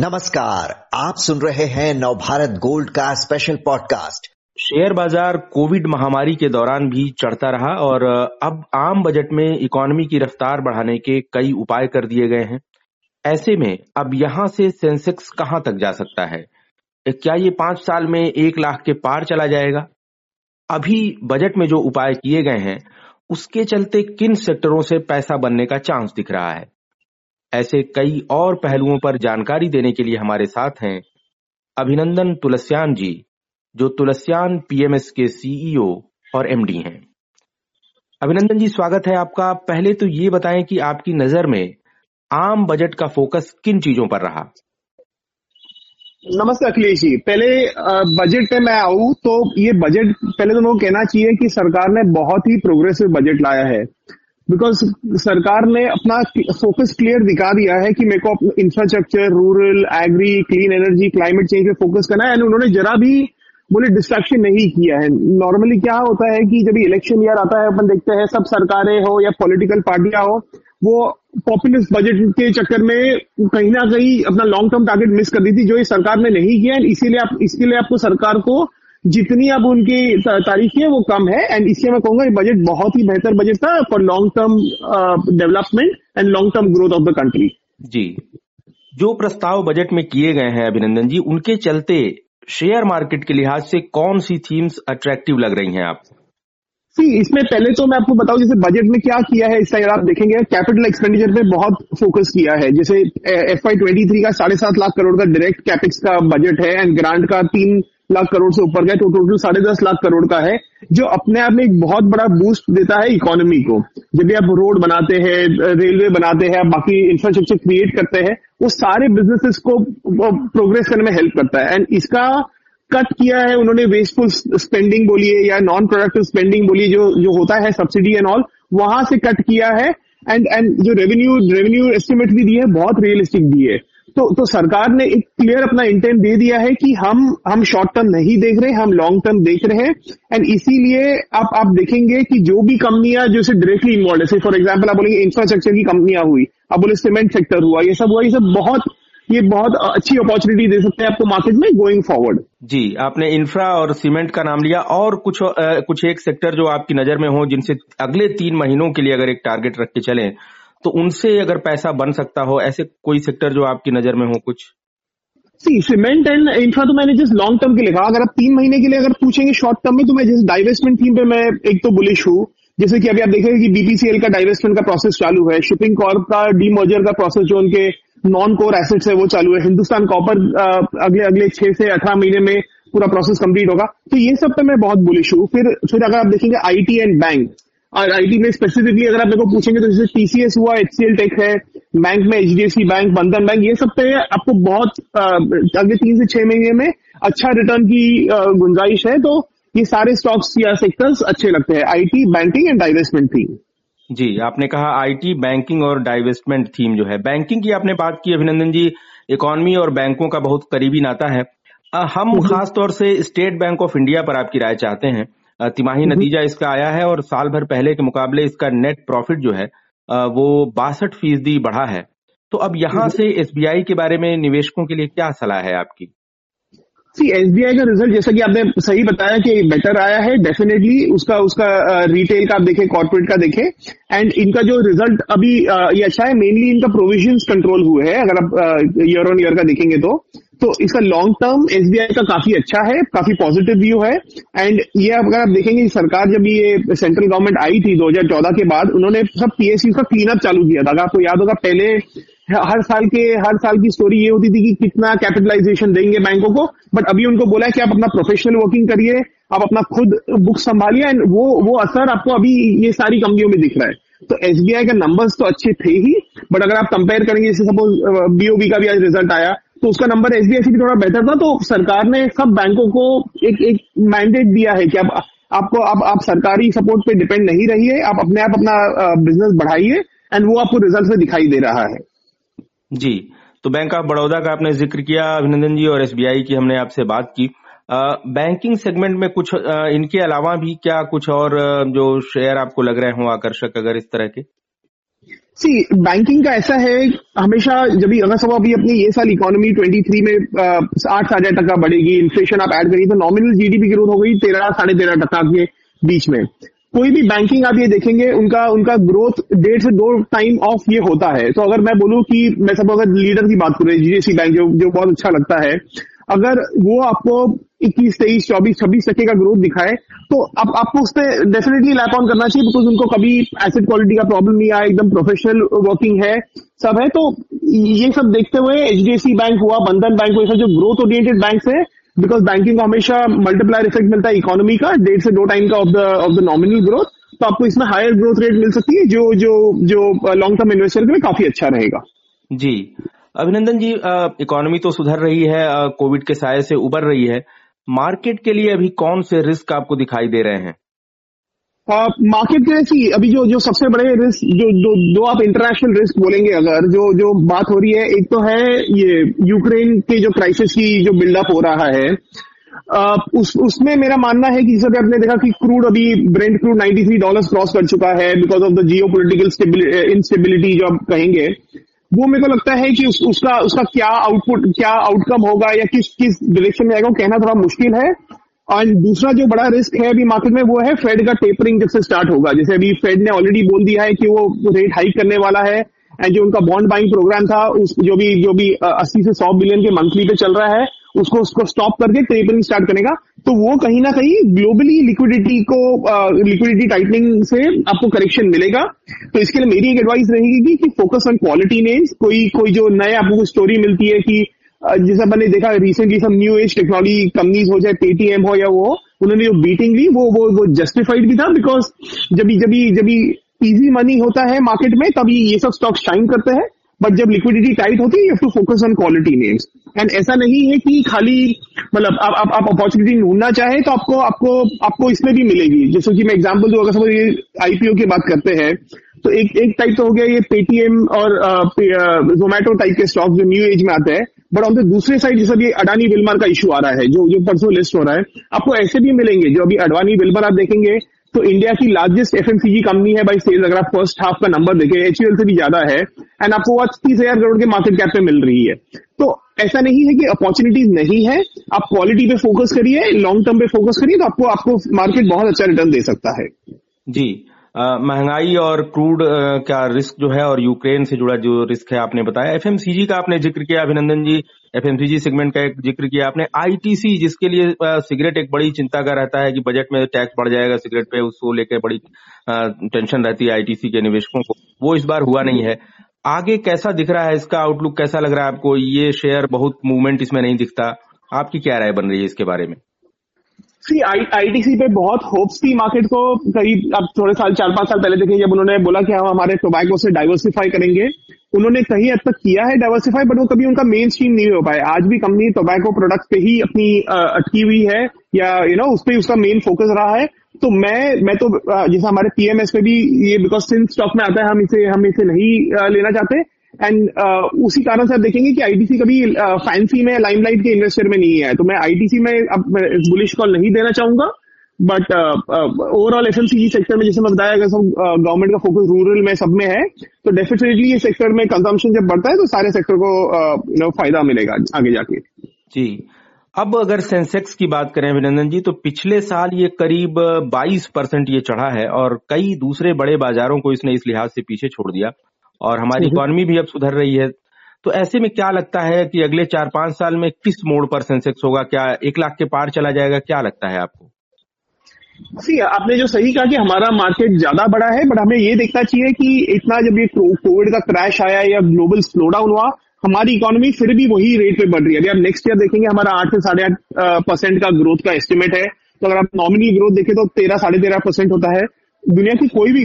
नमस्कार, आप सुन रहे हैं नवभारत गोल्ड का स्पेशल पॉडकास्ट। शेयर बाजार कोविड महामारी के दौरान भी चढ़ता रहा और अब आम बजट में इकोनॉमी की रफ्तार बढ़ाने के कई उपाय कर दिए गए हैं। ऐसे में अब यहां से सेंसेक्स कहां तक जा सकता है? क्या ये 5 साल में 1 लाख के पार चला जाएगा? अभी बजट में जो उपाय किए गए हैं उसके चलते किन सेक्टरों से पैसा बनने का चांस दिख रहा है? ऐसे कई और पहलुओं पर जानकारी देने के लिए हमारे साथ हैं अभिनंदन तुलस्यान जी, जो तुलस्यान पीएमएस के सीईओ और एमडी हैं। अभिनंदन जी, स्वागत है आपका। पहले तो ये बताएं कि आपकी नजर में आम बजट का फोकस किन चीजों पर रहा? नमस्ते अखिलेश जी। पहले बजट पे मैं आऊं तो ये बजट पहले तो लोग कहना चाहिए कि सरकार ने बहुत ही प्रोग्रेसिव बजट लाया है, बिकॉज सरकार ने अपना फोकस क्लियर दिखा दिया है कि मेरे को infrastructure, rural, agri, clean energy, climate change पे फोकस करना है। एंड उन्होंने जरा भी बोले डिस्ट्रैक्शन नहीं किया है। नॉर्मली क्या होता है कि जब इलेक्शन ईयर आता है अपन देखते हैं सब सरकारें हो या पॉलिटिकल पार्टियां हो, वो पॉपुलिस्ट बजट के चक्कर में कहीं ना कहीं अपना लॉन्ग टर्म टारगेट मिस कर दी थी, जो ये सरकार ने नहीं किया। एंड इसीलिए इसके लिए आपको सरकार को जितनी अब उनकी तारीफ है वो कम है। एंड इसलिए मैं कहूंगा ये बजट बहुत ही बेहतर बजट था for long term development and long term growth of the country. जी, जो प्रस्ताव बजट में किए गए हैं अभिनंदन जी, उनके चलते शेयर मार्केट के लिहाज से कौन सी थीम्स अट्रैक्टिव लग रही हैं आपको? इसमें पहले तो मैं आपको बताऊं जैसे बजट में क्या किया है, इस साइड आप देखेंगे कैपिटल एक्सपेंडिचर पे बहुत फोकस किया है। जैसे FY23 का 7.5 लाख करोड़ का डायरेक्ट कैपेक्स का बजट है एंड ग्रांट का 3 लाख करोड़ से ऊपर का है, तो टोटल 10.5 लाख करोड़ का है, जो अपने आप में एक बहुत बड़ा बूस्ट देता है इकोनॉमी को। जब भी आप रोड बनाते हैं, रेलवे बनाते हैं, बाकी इंफ्रास्ट्रक्चर क्रिएट करते हैं, वो सारे बिजनेसेस को प्रोग्रेस करने में हेल्प करता है। एंड इसका कट किया है उन्होंने, वेस्टफुल स्पेंडिंग बोलिए या नॉन प्रोडक्टिव स्पेंडिंग बोलिए, जो होता है सब्सिडी एंड ऑल, वहां से कट किया है। एंड जो रेवेन्यू एस्टिमेट भी दिए है बहुत रियलिस्टिक दिए। तो सरकार ने एक क्लियर अपना इंटेंट दे दिया है कि हम शॉर्ट टर्म नहीं देख रहे, हम लॉन्ग टर्म देख रहे हैं। एंड इसीलिए आप देखेंगे कि जो भी कंपनियां जो इसे डायरेक्टली इन्वॉल्व है, फॉर एग्जाम्पल आप बोलेंगे इंफ्रास्ट्रक्चर की कंपनियां हुई, आप बोले सीमेंट सेक्टर हुआ, ये सब ये बहुत अच्छी अपॉर्चुनिटी दे सकते हैं आपको मार्केट में गोइंग फॉरवर्ड। जी, आपने इंफ्रा और सीमेंट का नाम लिया, और कुछ एक सेक्टर जो आपकी नजर में हो जिनसे अगले 3 महीनों के लिए अगर एक टारगेट रख के चलें तो उनसे अगर पैसा बन सकता हो, ऐसे कोई सेक्टर जो आपकी नजर में हो कुछ? सीमेंट एंड इंफ्रा तो मैंने जस्ट लॉन्ग टर्म के लिए कहा। अगर आप 3 महीने के लिए अगर पूछेंगे शॉर्ट टर्म में, तो मैं जैसे डाइवेस्टमेंट थीम पे मैं एक तो बुलिश हूं। जैसे कि अभी आप देखेंगे कि बीपीसीएल का डाइवेस्टमेंट का प्रोसेस चालू है, शिपिंग कॉर्प का डीमर्जर का प्रोसेस जो उनके नॉन कोर एसेट्स है वो चालू है, हिंदुस्तान कॉपर अगले 6 से 18 महीने में पूरा प्रोसेस कंप्लीट होगा। तो ये सब पे मैं बहुत बुलिश हूँ। फिर अगर आप देखेंगे आईटी एंड बैंक, और आईटी में स्पेसिफिकली अगर आप मेरे को पूछेंगे तो जैसे टीसीएस हुआ, एचसीएल टेक है, बैंक में एचडीएफसी बैंक, बंधन बैंक, ये सब पे आपको बहुत अगले 3 से 6 महीने में अच्छा रिटर्न की गुंजाइश है। तो ये सारे स्टॉक्स या सेक्टर्स अच्छे लगते हैं, IT, banking and divestment theme. जी, आपने कहा आईटी, बैंकिंग और डाइवेस्टमेंट थीम जो है। बैंकिंग की आपने बात की अभिनंदन जी, इकोनॉमी और बैंकों का बहुत करीबी नाता है। हम खासतौर से स्टेट बैंक ऑफ इंडिया पर आपकी राय चाहते हैं। तिमाही नतीजा इसका आया है और साल भर पहले के मुकाबले इसका नेट प्रॉफिट जो है वो 62% बढ़ा है। तो अब यहाँ से एसबीआई के बारे में निवेशकों के लिए क्या सलाह है आपकी? एसबीआई का रिजल्ट जैसा कि आपने सही बताया कि बेटर आया है, डेफिनेटली उसका रिटेल का आप देखें, कॉर्पोरेट का देखें, एंड इनका जो रिजल्ट अभी ये अच्छा है। मेनली इनका प्रोविजंस कंट्रोल हुए हैं, अगर आप ईयर ऑन ईयर का देखेंगे तो इसका लॉन्ग टर्म एसबीआई का काफी अच्छा है, काफी पॉजिटिव व्यू है। एंड ये अगर आप देखेंगे सरकार जब ये सेंट्रल गवर्नमेंट आई थी 2014 के बाद, उन्होंने सब पीएसयू का क्लीन अप चालू किया था। अगर आपको याद होगा पहले हर साल की स्टोरी ये होती थी कि कितना कैपिटलाइजेशन देंगे बैंकों को, बट अभी उनको बोला है कि आप अपना प्रोफेशनल वर्किंग करिए, आप अपना खुद बुक संभालिए। एंड वो असर आपको अभी ये सारी कंपनियों में दिख रहा है। तो एसबीआई का नंबर्स तो अच्छे थे ही, बट अगर आप कंपेयर करेंगे, जैसे सपोज बीओबी का भी आज रिजल्ट आया तो उसका नंबर एसबीआई से भी थोड़ा बेहतर था। तो सरकार ने सब बैंकों को एक मैंडेट दिया है कि आप सरकारी सपोर्ट पे डिपेंड नहीं रहिए, आप अपने आप अपना बिजनेस बढ़ाइए, एंड वो आपको रिजल्ट में दिखाई दे रहा है। जी, तो बैंक ऑफ बड़ौदा का आपने जिक्र किया अभिनंदन जी, और एसबीआई की हमने आपसे बात की। बैंकिंग सेगमेंट में कुछ इनके अलावा भी क्या कुछ और जो शेयर आपको लग रहे हों आकर्षक अगर इस तरह के? सी बैंकिंग का ऐसा है हमेशा जब भी अगर सब अभी अपनी ये साल इकोनॉमी 23 में 8-8.5% बढ़ेगी, इन्फ्लेशन आप ऐड करिए तो नॉमिनल जीडीपी ग्रोथ हो गई 13-13.5% के बीच में। कोई भी बैंकिंग आप ये देखेंगे उनका उनका ग्रोथ 1.5 से 2 टाइम ऑफ ये होता है। तो अगर मैं बोलूं कि मैं सब अगर लीडर की बात करूं एचडीएफसी बैंक जो बहुत अच्छा लगता है, अगर वो आपको 21-23-24-26% का ग्रोथ दिखाए तो आपको उस पर डेफिनेटली लैप ऑन करना चाहिए, बिकॉज उनको कभी एसेट क्वालिटी का प्रॉब्लम नहीं आया, एकदम प्रोफेशनल वर्किंग है सब है। तो ये सब देखते हुए एचडीएफसी बैंक हुआ, बंधन बैंक हुआ, सब जो ग्रोथ ओरिएंटेड बैंक है, बिकॉज बैंकिंग को हमेशा मल्टीप्लायर इफेक्ट मिलता है इकोनॉमी का 1.5 से 2 टाइम का ऑफ द नॉमिनल ग्रोथ। तो आपको इसमें हायर ग्रोथ रेट मिल सकती है जो जो जो लॉन्ग टर्म इन्वेस्टर के लिए काफी अच्छा रहेगा। जी अभिनंदन जी, इकोनॉमी तो सुधर रही है, कोविड के साये से उबर रही है, मार्केट के लिए अभी कौन से रिस्क आपको दिखाई दे रहे हैं? मार्केट के लिए अभी जो सबसे बड़े रिस्क जो आप इंटरनेशनल रिस्क बोलेंगे अगर जो बात हो रही है, एक तो है ये यूक्रेन के जो क्राइसिस की जो बिल्डअप हो रहा है, उसमें मेरा मानना है कि जैसे कि आपने देखा कि क्रूड अभी ब्रेंट क्रूड $93 क्रॉस कर चुका है because of the geopolitical instability जो आप कहेंगे, वो मेरे को लगता है कि उसका क्या आउटपुट क्या आउटकम होगा या किस डायरेक्शन में आएगा वो कहना थोड़ा मुश्किल है। और दूसरा जो बड़ा रिस्क है अभी मार्केट में वो है फेड का टेपरिंग जब से स्टार्ट होगा। जैसे अभी फेड ने ऑलरेडी बोल दिया है कि वो रेट हाइक करने वाला है, एंड जो उनका बॉन्ड बाइंग प्रोग्राम था जो भी 80 से 100 बिलियन के मंथली पे चल रहा है उसको स्टॉप करके टेपरिंग स्टार्ट करेगा। तो वो कहीं ना कहीं ग्लोबली लिक्विडिटी टाइटनिंग से आपको करेक्शन मिलेगा। तो इसके लिए मेरी एक एडवाइस रहेगी कि फोकस ऑन क्वालिटी नेम्स। कोई जो नए आपको स्टोरी मिलती है कि जैसे मैंने देखा रिसेंटली सब न्यू एज टेक्नोलॉजी कंपनीज हो, चाहे पेटीएम हो या वो उन्होंने जो बीटिंग ली वो जस्टिफाइड भी था, बिकॉज जब इजी मनी होता है मार्केट में तभी ये सब स्टॉक शाइन करते हैं, बट जब लिक्विडिटी टाइट होती है you have to focus on quality names. And ऐसा नहीं है कि खाली मतलब आप अपॉर्चुनिटी ढूंढना चाहे तो आपको इसमें भी मिलेगी। जैसे कि मैं एग्जांपल दूं, अगर समझ ये आईपीओ की बात करते हैं तो एक टाइप तो हो गया ये पेटीएम और जोमेटो टाइप के स्टॉक जो न्यू एज में आते हैं, बट ऑन द दूसरे साइड जैसे ये अडानी विल्मर का इशू आ रहा है जो परसों लिस्ट हो रहा है, आपको ऐसे भी मिलेंगे। जो अभी अडानी विल्मर आप देखेंगे तो इंडिया की लार्जेस्ट एफएमसीजी कंपनी है बाई सेल्स, अगर आप फर्स्ट हाफ का नंबर देखें एचयूएल से भी ज्यादा है, एंड आपको वो 30,000 करोड़ के मार्केट कैप पे मिल रही है। तो ऐसा नहीं है कि अपॉर्चुनिटीज नहीं है, आप क्वालिटी पे फोकस करिए, लॉन्ग टर्म पे फोकस करिए तो आपको मार्केट बहुत अच्छा रिटर्न दे सकता है। जी महंगाई और क्रूड का रिस्क जो है और यूक्रेन से जुड़ा जो रिस्क है आपने बताया, एफएमसीजी का आपने जिक्र किया अभिनंदन जी, एफएमसीजी सेगमेंट का एक जिक्र किया आपने, आईटीसी जिसके लिए सिगरेट एक बड़ी चिंता का रहता है कि बजट में टैक्स बढ़ जाएगा सिगरेट पे, उसको लेकर बड़ी टेंशन रहती है आईटीसी के निवेशकों को, वो इस बार हुआ नहीं है। आगे कैसा दिख रहा है, इसका आउटलुक कैसा लग रहा है आपको? ये शेयर बहुत मूवमेंट इसमें नहीं दिखता, आपकी क्या राय बन रही है इसके बारे में? आईटीसी पे बहुत होप्स थी मार्केट को, करीब अब थोड़े साल 4-5 साल पहले देखें जब उन्होंने बोला कि हम हमारे टोबैको से डाइवर्सिफाई करेंगे, उन्होंने कहीं हद तक किया है डाइवर्सिफाई, बट वो कभी उनका मेन स्ट्रीम नहीं हो पाया। आज भी कंपनी टोबैको प्रोडक्ट पे ही अपनी अटकी हुई है या you know, उस पर उसका मेन फोकस रहा है। तो मैं तो जैसे हमारे पीएमएस पे भी ये बिकॉज सिंस स्टॉक में आता है, हम इसे नहीं लेना चाहते, एंड उसी कारण से आप देखेंगे कि आईटीसी कभी फैंसी में लाइमलाइट के इन्वेस्टर में नहीं है। तो मैं आईटीसी में अब बुलिश कॉल नहीं देना चाहूंगा, बट ओवरऑल एफएमसीजी सेक्टर में जैसे मैं बताया अगर सब गवर्नमेंट का फोकस रूरल में सब में है तो डेफिनेटली ये सेक्टर में कंजम्पशन जब बढ़ता है तो सारे सेक्टर को फायदा मिलेगा आगे जाके। जी अब अगर सेंसेक्स की बात करें अभिनंदन जी, तो पिछले साल ये करीब 22% ये चढ़ा है और कई दूसरे बड़े बाजारों को इसने इस लिहाज से पीछे छोड़ दिया, और हमारी इकोनॉमी भी अब सुधर रही है। तो ऐसे में क्या लगता है कि अगले 4-5 साल में किस मोड़ पर सेंसेक्स होगा, क्या 1 लाख के पार चला जाएगा, क्या लगता है आपको? आपने जो सही कहा कि हमारा मार्केट ज्यादा बड़ा है, बट हमें ये देखना चाहिए कि इतना जब ये कोविड का क्रैश आया या ग्लोबल स्लोडाउन हुआ हमारी इकोनॉमी फिर भी वही रेट पे बढ़ रही है। अभी आप नेक्स्ट ईयर देखेंगे हमारा 8 से 8.5% का ग्रोथ का एस्टिमेट है, तो अगर आप नॉमिनल ग्रोथ देखें तो 13-13.5% होता है। दुनिया की कोई भी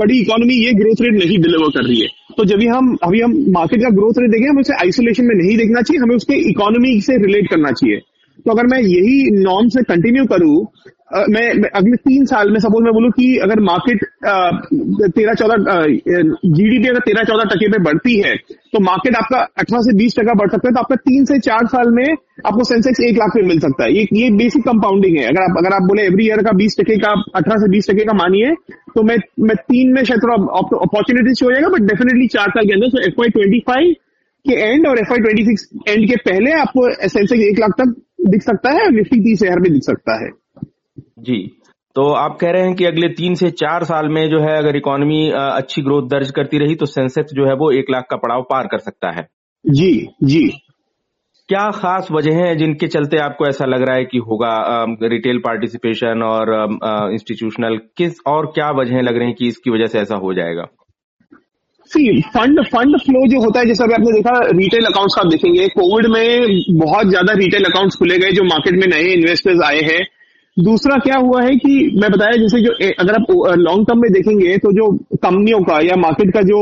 बड़ी इकोनॉमी ये ग्रोथ रेट नहीं डिलीवर कर रही है। तो जब हम मार्केट का ग्रोथ रेट देखें हमें उसे आइसोलेशन में नहीं देखना चाहिए, हमें उसके इकोनॉमी से रिलेट करना चाहिए। तो अगर मैं यही नॉर्म से कंटिन्यू करूं मैं अगले 3 साल में सपोज मैं बोलूं कि अगर मार्केट 13-14 जीडीपी अगर 13-14% पे बढ़ती है तो मार्केट आपका 18 से 20% बढ़ सकता है, तो आपका 3 से 4 साल में आपको सेंसेक्स 1 लाख पे मिल सकता है। ये बेसिक कंपाउंडिंग है। अगर आप बोले एवरी ईयर का 20% का 18 से 20% का मानिए तो मैं 3 में शायद थोड़ा अपॉर्चुनिटीज हो जाएगा, बट डेफिनेटली 4 साल के अंदर FY25 के एंड और FY26 एंड के पहले आपको सेंसेक्स 1 लाख तक दिख सकता है, निफ्टी 30,000 में दिख सकता है। जी, तो आप कह रहे हैं कि अगले 3 से 4 साल में जो है अगर इकोनॉमी अच्छी ग्रोथ दर्ज करती रही तो सेंसेक्स जो है वो 1 लाख का पड़ाव पार कर सकता है। जी जी, क्या खास वजहें हैं जिनके चलते आपको ऐसा लग रहा है कि होगा? रिटेल पार्टिसिपेशन और इंस्टीट्यूशनल किस और क्या वजहें लग रही हैं कि इसकी वजह से ऐसा हो जाएगा? फंड फ्लो जो होता है, जैसा भी आपने देखा रिटेल अकाउंट्स का आप देखेंगे कोविड में बहुत ज्यादा रिटेल अकाउंट्स खुले गए जो मार्केट में नए इन्वेस्टर्स आए हैं। दूसरा क्या हुआ है कि मैं बताया जैसे जो अगर आप लॉन्ग टर्म में देखेंगे तो जो कंपनियों का या मार्केट का जो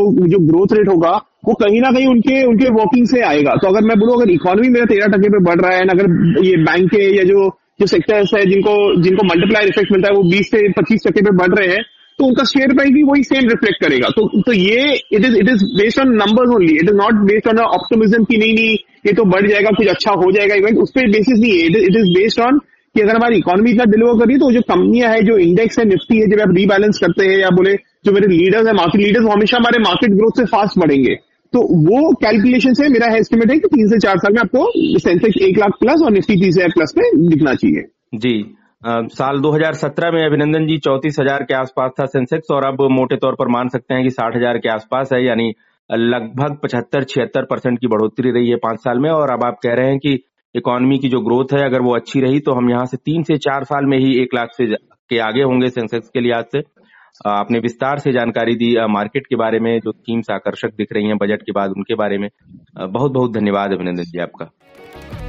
ग्रोथ रेट होगा वो कहीं ना कहीं उनके वर्किंग से आएगा। तो अगर मैं बोलूं अगर इकोनॉमी मेरा 13% पे बढ़ रहा है, अगर ये बैंक के या जो सेक्टर्स है जिनको मल्टीप्लायर इफेक्ट मिलता है वो 20 से 25% पे बढ़ रहे हैं तो उनका शेयर प्राइस भी वही सेम रिफ्लेक्ट करेगा। तो ये it is based on numbers only, it is not based on optimism की नहीं ये तो बढ़ जाएगा कुछ अच्छा हो जाएगा, इवेंट उस पर बेसिस नहीं है। इट इज बेस्ड ऑन कि अगर हमारी इकोनॉमी इतना डिलीवर करी तो जो कंपनियां है जो इंडेक्स है निफ्टी है जब आप रीबैलेंस करते हैं या बोले जो मेरे लीडर्स है मार्केट लीडर्स वो हमेशा हमारे मार्केट ग्रोथ से फास्ट बढ़ेंगे। तो वो कैलकुलेशन से मेरा एस्टिमेट है कि 3 से 4 साल में आपको सेंसेक्स 1 लाख प्लस और निफ्टी 30,000 प्लस में दिखना चाहिए। जी, साल 2017 में अभिनंदन जी 34,000 के आसपास था सेंसेक्स और अब मोटे तौर पर मान सकते हैं कि 60,000 के आसपास है, यानी लगभग 75-76% की बढ़ोतरी रही है 5 साल में। और अब आप कह रहे हैं कि इकोनॉमी की जो ग्रोथ है अगर वो अच्छी रही तो हम यहाँ से 3 से 4 साल में ही 1 लाख से के आगे होंगे सेंसेक्स के लिहाज से। आपने विस्तार से जानकारी दी मार्केट के बारे में, जो स्कीम्स आकर्षक दिख रही हैं बजट के बाद उनके बारे में। बहुत बहुत धन्यवाद अभिनंदन जी आपका।